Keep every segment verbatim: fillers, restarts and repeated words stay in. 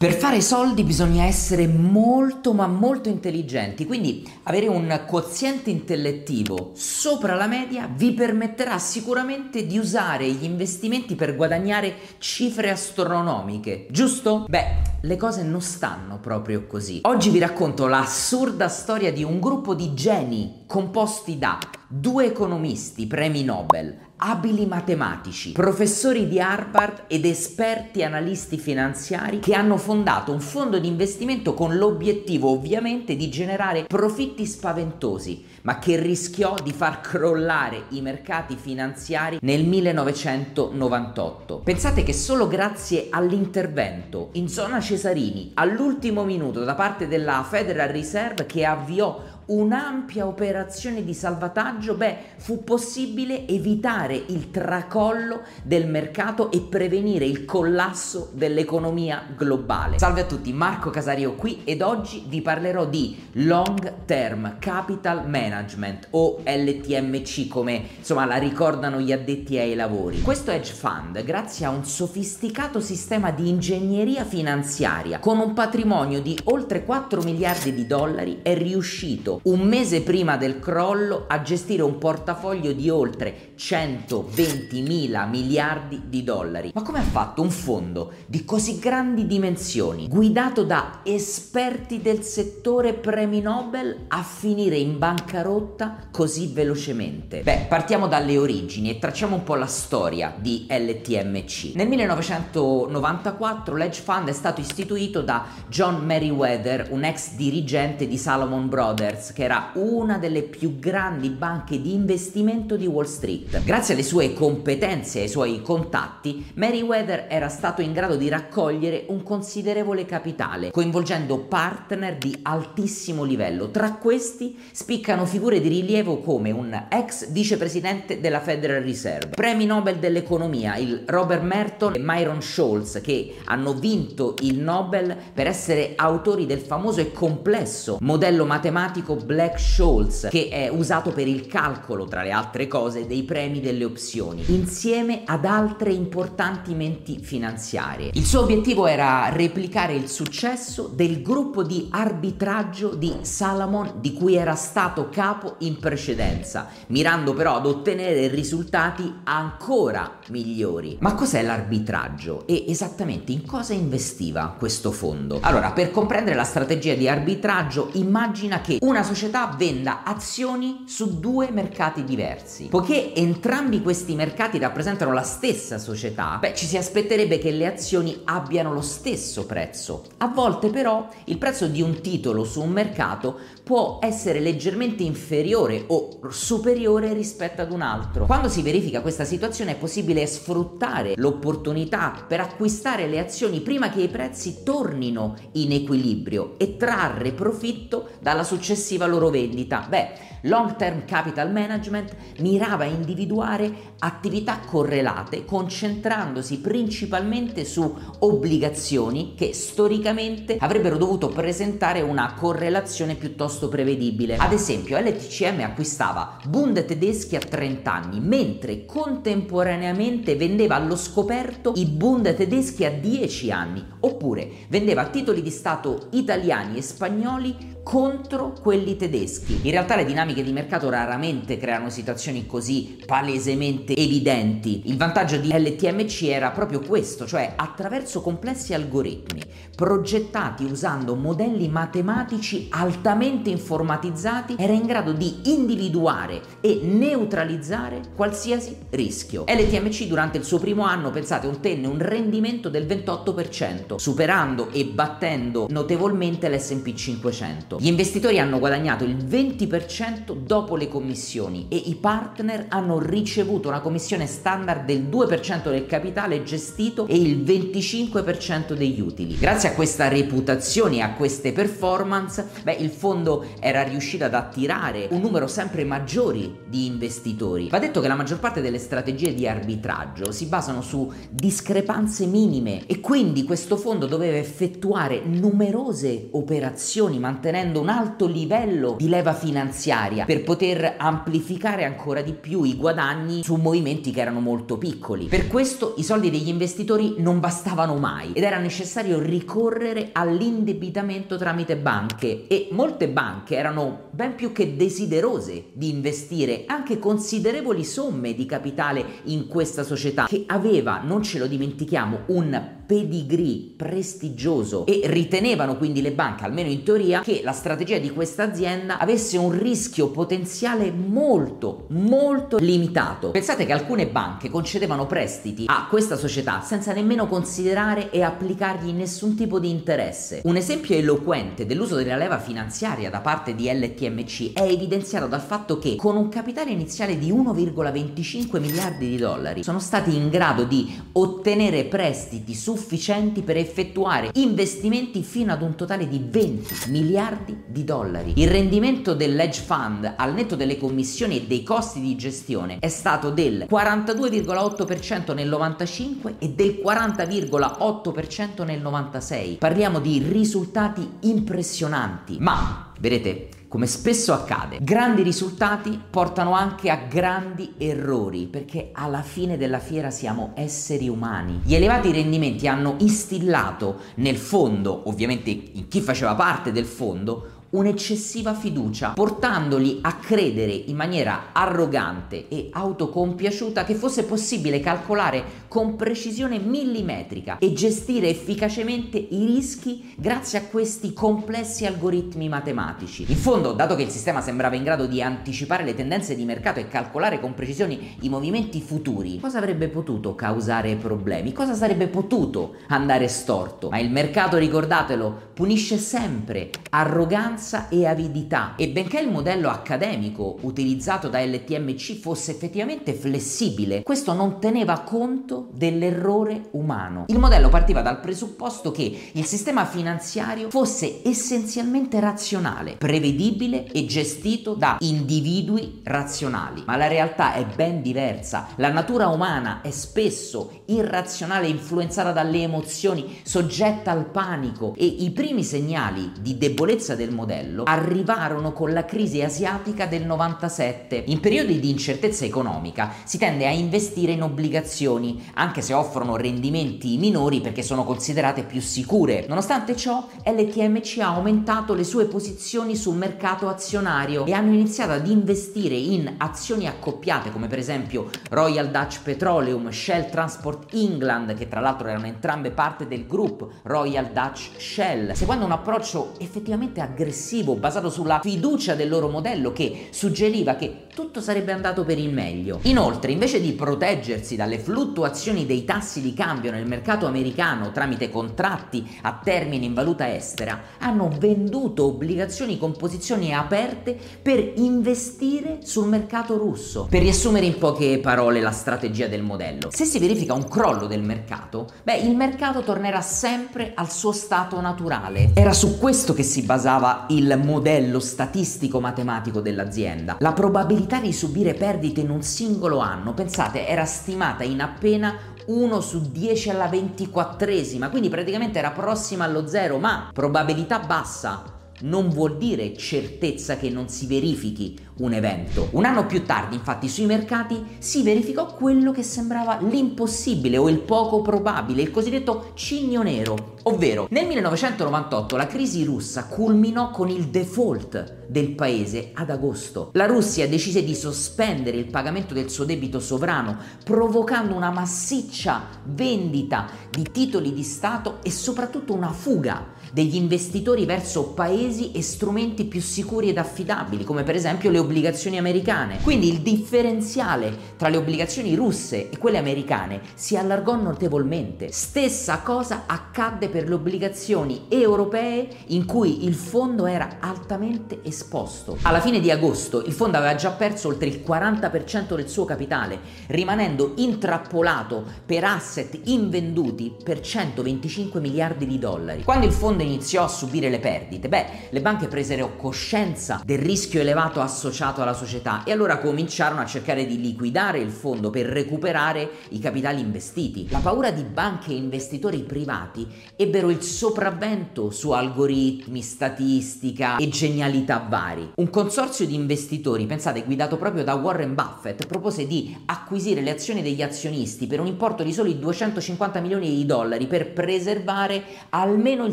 Per fare soldi bisogna essere molto ma molto intelligenti, quindi avere un quoziente intellettivo sopra la media vi permetterà sicuramente di usare gli investimenti per guadagnare cifre astronomiche, giusto? Beh, le cose non stanno proprio così. Oggi vi racconto l'assurda storia di un gruppo di geni composti da due economisti, premi Nobel, abili matematici, professori di Harvard ed esperti analisti finanziari che hanno fondato un fondo di investimento con l'obiettivo ovviamente di generare profitti spaventosi, ma che rischiò di far crollare i mercati finanziari nel millenovecentonovantotto. Pensate che solo grazie all'intervento in zona Cesarini all'ultimo minuto da parte della Federal Reserve, che avviò un'ampia operazione di salvataggio, beh, fu possibile evitare il tracollo del mercato e prevenire il collasso dell'economia globale. Salve a tutti, Marco Casario qui ed oggi vi parlerò di Long Term Capital Management, o L T M C come insomma la ricordano gli addetti ai lavori. Questo hedge fund, grazie a un sofisticato sistema di ingegneria finanziaria con un patrimonio di oltre quattro miliardi di dollari, è riuscito un mese prima del crollo a gestire un portafoglio di oltre centoventimila miliardi di dollari. Ma come ha fatto un fondo di così grandi dimensioni, guidato da esperti del settore, premi Nobel, a finire in bancarotta così velocemente? Beh, partiamo dalle origini e tracciamo un po' la storia di L T M C. Nel millenovecentonovantaquattro l'hedge fund è stato istituito da John Merriweather, un ex dirigente di Salomon Brothers, che era una delle più grandi banche di investimento di Wall Street. Grazie alle sue competenze e ai suoi contatti, Merriweather era stato in grado di raccogliere un considerevole capitale, coinvolgendo partner di altissimo livello. Tra questi spiccano figure di rilievo come un ex vicepresidente della Federal Reserve, premi Nobel dell'economia, il Robert Merton e Myron Scholes, che hanno vinto il Nobel per essere autori del famoso e complesso modello matematico Black-Scholes, che è usato per il calcolo, tra le altre cose, dei premi delle opzioni, insieme ad altre importanti menti finanziarie. Il suo obiettivo era replicare il successo del gruppo di arbitraggio di Salomon di cui era stato capo in precedenza, mirando però ad ottenere risultati ancora migliori. Ma cos'è l'arbitraggio e esattamente in cosa investiva questo fondo? Allora, per comprendere la strategia di arbitraggio, immagina che che una società venda azioni su due mercati diversi. Poiché entrambi questi mercati rappresentano la stessa società, beh, ci si aspetterebbe che le azioni abbiano lo stesso prezzo. A volte però il prezzo di un titolo su un mercato può essere leggermente inferiore o superiore rispetto ad un altro. Quando si verifica questa situazione è possibile sfruttare l'opportunità per acquistare le azioni prima che i prezzi tornino in equilibrio e trarre profitto dalla società successiva loro vendita. Beh, Long Term Capital Management mirava a individuare attività correlate, concentrandosi principalmente su obbligazioni che storicamente avrebbero dovuto presentare una correlazione piuttosto prevedibile. Ad esempio, L T C M acquistava Bund tedeschi a trenta anni, mentre contemporaneamente vendeva allo scoperto i Bund tedeschi a dieci anni, oppure vendeva titoli di Stato italiani e spagnoli contro quelli tedeschi. In realtà le dinamiche di mercato raramente creano situazioni così palesemente evidenti. Il vantaggio di L T M C era proprio questo, cioè attraverso complessi algoritmi progettati usando modelli matematici altamente informatizzati era in grado di individuare e neutralizzare qualsiasi rischio. L T M C durante il suo primo anno, pensate, ottenne un rendimento del ventotto per cento, superando e battendo notevolmente l'esse e pi cinquecento. Gli investitori hanno guadagnato il venti per cento dopo le commissioni e i partner hanno ricevuto una commissione standard del due per cento del capitale gestito e il venticinque per cento degli utili. Grazie a questa reputazione e a queste performance, beh, il fondo era riuscito ad attirare un numero sempre maggiore di investitori. Va detto che la maggior parte delle strategie di arbitraggio si basano su discrepanze minime e quindi questo fondo doveva effettuare numerose operazioni mantenendo un alto livello di leva finanziaria finanziaria per poter amplificare ancora di più i guadagni su movimenti che erano molto piccoli. Per questo i soldi degli investitori non bastavano mai ed era necessario ricorrere all'indebitamento tramite banche, e molte banche erano ben più che desiderose di investire anche considerevoli somme di capitale in questa società che aveva, non ce lo dimentichiamo, un pedigree prestigioso, e ritenevano quindi le banche, almeno in teoria, che la strategia di questa azienda avesse un rischio potenziale molto molto limitato. Pensate che alcune banche concedevano prestiti a questa società senza nemmeno considerare e applicargli nessun tipo di interesse. Un esempio eloquente dell'uso della leva finanziaria da parte di L T M C è evidenziato dal fatto che con un capitale iniziale di uno virgola venticinque miliardi di dollari sono stati in grado di ottenere prestiti su sufficienti per effettuare investimenti fino ad un totale di venti miliardi di dollari. Il rendimento dell'hedge fund al netto delle commissioni e dei costi di gestione è stato del quarantadue virgola otto per cento nel novantacinque e del quaranta virgola otto per cento nel novantasei. Parliamo di risultati impressionanti, ma vedete, come spesso accade, grandi risultati portano anche a grandi errori, perché alla fine della fiera siamo esseri umani. Gli elevati rendimenti hanno instillato nel fondo, ovviamente in chi faceva parte del fondo, un'eccessiva fiducia, portandoli a credere in maniera arrogante e autocompiaciuta che fosse possibile calcolare con precisione millimetrica e gestire efficacemente i rischi grazie a questi complessi algoritmi matematici. In fondo, dato che il sistema sembrava in grado di anticipare le tendenze di mercato e calcolare con precisione i movimenti futuri, cosa avrebbe potuto causare problemi? Cosa sarebbe potuto andare storto? Ma il mercato, ricordatelo, punisce sempre arroganza e avidità, e benché il modello accademico utilizzato da L T M C fosse effettivamente flessibile, questo non teneva conto dell'errore umano. Il modello partiva dal presupposto che il sistema finanziario fosse essenzialmente razionale, prevedibile e gestito da individui razionali, ma la realtà è ben diversa. La natura umana è spesso irrazionale, influenzata dalle emozioni, soggetta al panico, e i primi segnali di debolezza del modello arrivarono con la crisi asiatica del novantasette. In periodi di incertezza economica si tende a investire in obbligazioni, anche se offrono rendimenti minori perché sono considerate più sicure. Nonostante ciò, L T M C ha aumentato le sue posizioni sul mercato azionario e hanno iniziato ad investire in azioni accoppiate, come per esempio Royal Dutch Petroleum, Shell Transport England, che tra l'altro erano entrambe parte del gruppo Royal Dutch Shell, seguendo un approccio effettivamente aggressivo basato sulla fiducia del loro modello, che suggeriva che tutto sarebbe andato per il meglio. Inoltre, invece di proteggersi dalle fluttuazioni dei tassi di cambio nel mercato americano tramite contratti a termine in valuta estera, hanno venduto obbligazioni con posizioni aperte per investire sul mercato russo. Per riassumere in poche parole la strategia del modello, se si verifica un crollo del mercato, beh, il mercato tornerà sempre al suo stato naturale. Era su questo che si basava il modello statistico matematico dell'azienda. La probabilità di subire perdite in un singolo anno, pensate, era stimata in appena uno su dieci alla ventiquattresima, quindi praticamente era prossima allo zero. Ma probabilità bassa non vuol dire certezza che non si verifichi un evento. Un anno più tardi, infatti, sui mercati si verificò quello che sembrava l'impossibile o il poco probabile, il cosiddetto cigno nero, ovvero nel millenovecentonovantotto la crisi russa culminò con il default del paese ad agosto. La Russia decise di sospendere il pagamento del suo debito sovrano, provocando una massiccia vendita di titoli di Stato e soprattutto una fuga degli investitori verso paesi e strumenti più sicuri ed affidabili, come per esempio le obbligazioni americane. Quindi il differenziale tra le obbligazioni russe e quelle americane si allargò notevolmente. Stessa cosa accadde per le obbligazioni europee, in cui il fondo era altamente esposto. Alla fine di agosto il fondo aveva già perso oltre il quaranta per cento del suo capitale, rimanendo intrappolato per asset invenduti per centoventicinque miliardi di dollari. Quando il fondo iniziò a subire le perdite, beh, le banche presero coscienza del rischio elevato associato alla società e allora cominciarono a cercare di liquidare il fondo per recuperare i capitali investiti. La paura di banche e investitori privati è ebbero il sopravvento su algoritmi, statistica e genialità vari. Un consorzio di investitori, pensate, guidato proprio da Warren Buffett, propose di acquisire le azioni degli azionisti per un importo di soli duecentocinquanta milioni di dollari per preservare almeno il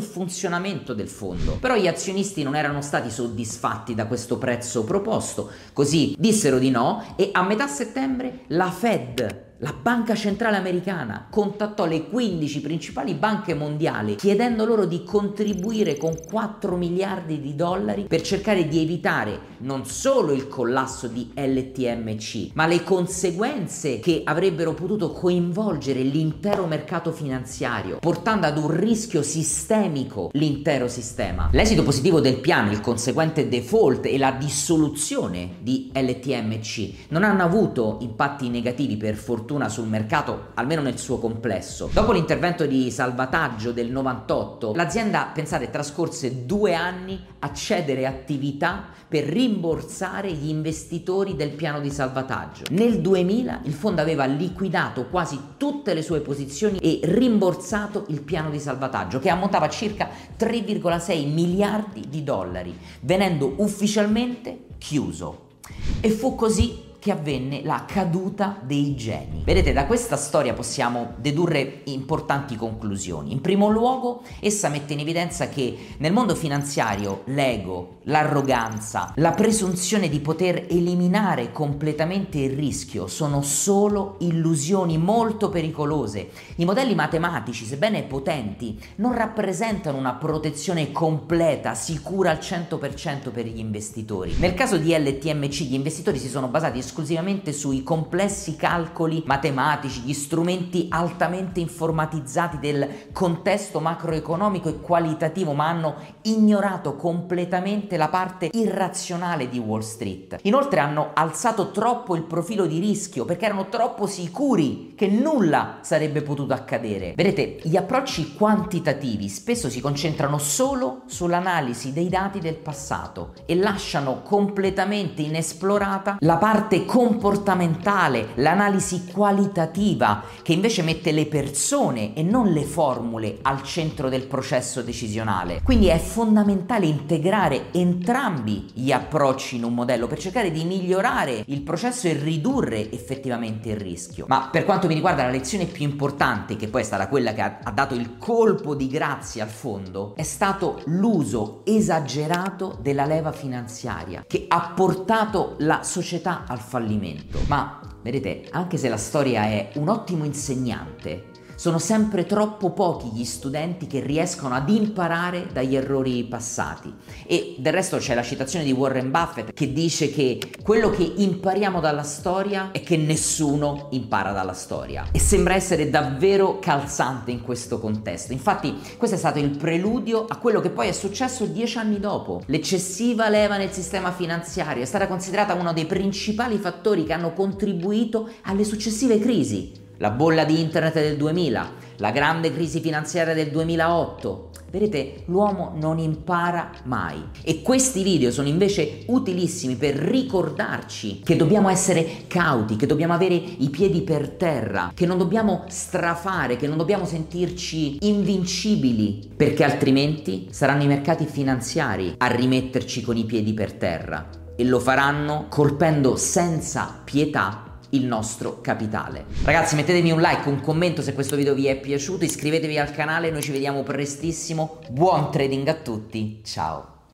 funzionamento del fondo. Però gli azionisti non erano stati soddisfatti da questo prezzo proposto, così dissero di no e a metà settembre la Fed, la banca centrale americana, contattò le quindici principali banche mondiali chiedendo loro di contribuire con quattro miliardi di dollari per cercare di evitare non solo il collasso di L T M C, ma le conseguenze che avrebbero potuto coinvolgere l'intero mercato finanziario, portando ad un rischio sistemico l'intero sistema. L'esito positivo del piano, il conseguente default e la dissoluzione di L T M C non hanno avuto impatti negativi, per fortuna, sul mercato, almeno nel suo complesso. Dopo l'intervento di salvataggio del novantotto, l'azienda, pensate, trascorse due anni a cedere attività per rimborsare gli investitori del piano di salvataggio. Nel duemila il fondo aveva liquidato quasi tutte le sue posizioni e rimborsato il piano di salvataggio, che ammontava a circa tre virgola sei miliardi di dollari, venendo ufficialmente chiuso. E fu così che avvenne la caduta dei geni. Vedete, da questa storia possiamo dedurre importanti conclusioni. In primo luogo, essa mette in evidenza che nel mondo finanziario l'ego, l'arroganza, la presunzione di poter eliminare completamente il rischio sono solo illusioni molto pericolose. I modelli matematici, sebbene potenti, non rappresentano una protezione completa, sicura al cento per cento per gli investitori. Nel caso di L T M C, gli investitori si sono basati esclusivamente sui complessi calcoli matematici, gli strumenti altamente informatizzati del contesto macroeconomico e qualitativo, ma hanno ignorato completamente la parte irrazionale di Wall Street. Inoltre hanno alzato troppo il profilo di rischio perché erano troppo sicuri che nulla sarebbe potuto accadere. Vedete, gli approcci quantitativi spesso si concentrano solo sull'analisi dei dati del passato e lasciano completamente inesplorata la parte comportamentale, l'analisi qualitativa, che invece mette le persone e non le formule al centro del processo decisionale. Quindi è fondamentale integrare entrambi gli approcci in un modello per cercare di migliorare il processo e ridurre effettivamente il rischio. Ma per quanto mi riguarda, la lezione più importante, che poi è stata quella che ha dato il colpo di grazia al fondo, è stato l'uso esagerato della leva finanziaria, che ha portato la società al fallimento. Ma vedete, anche se la storia è un ottimo insegnante, sono sempre troppo pochi gli studenti che riescono ad imparare dagli errori passati. E del resto c'è la citazione di Warren Buffett che dice che quello che impariamo dalla storia è che nessuno impara dalla storia. E sembra essere davvero calzante in questo contesto. Infatti questo è stato il preludio a quello che poi è successo dieci anni dopo. L'eccessiva leva nel sistema finanziario è stata considerata uno dei principali fattori che hanno contribuito alle successive crisi. La bolla di internet del duemila, la grande crisi finanziaria del duemilaotto. Vedete, l'uomo non impara mai. E questi video sono invece utilissimi per ricordarci che dobbiamo essere cauti, che dobbiamo avere i piedi per terra, che non dobbiamo strafare, che non dobbiamo sentirci invincibili, perché altrimenti saranno i mercati finanziari a rimetterci con i piedi per terra, e lo faranno colpendo senza pietà il nostro capitale. Ragazzi, mettetemi un like, un commento se questo video vi è piaciuto, iscrivetevi al canale, noi ci vediamo prestissimo, buon trading a tutti, ciao!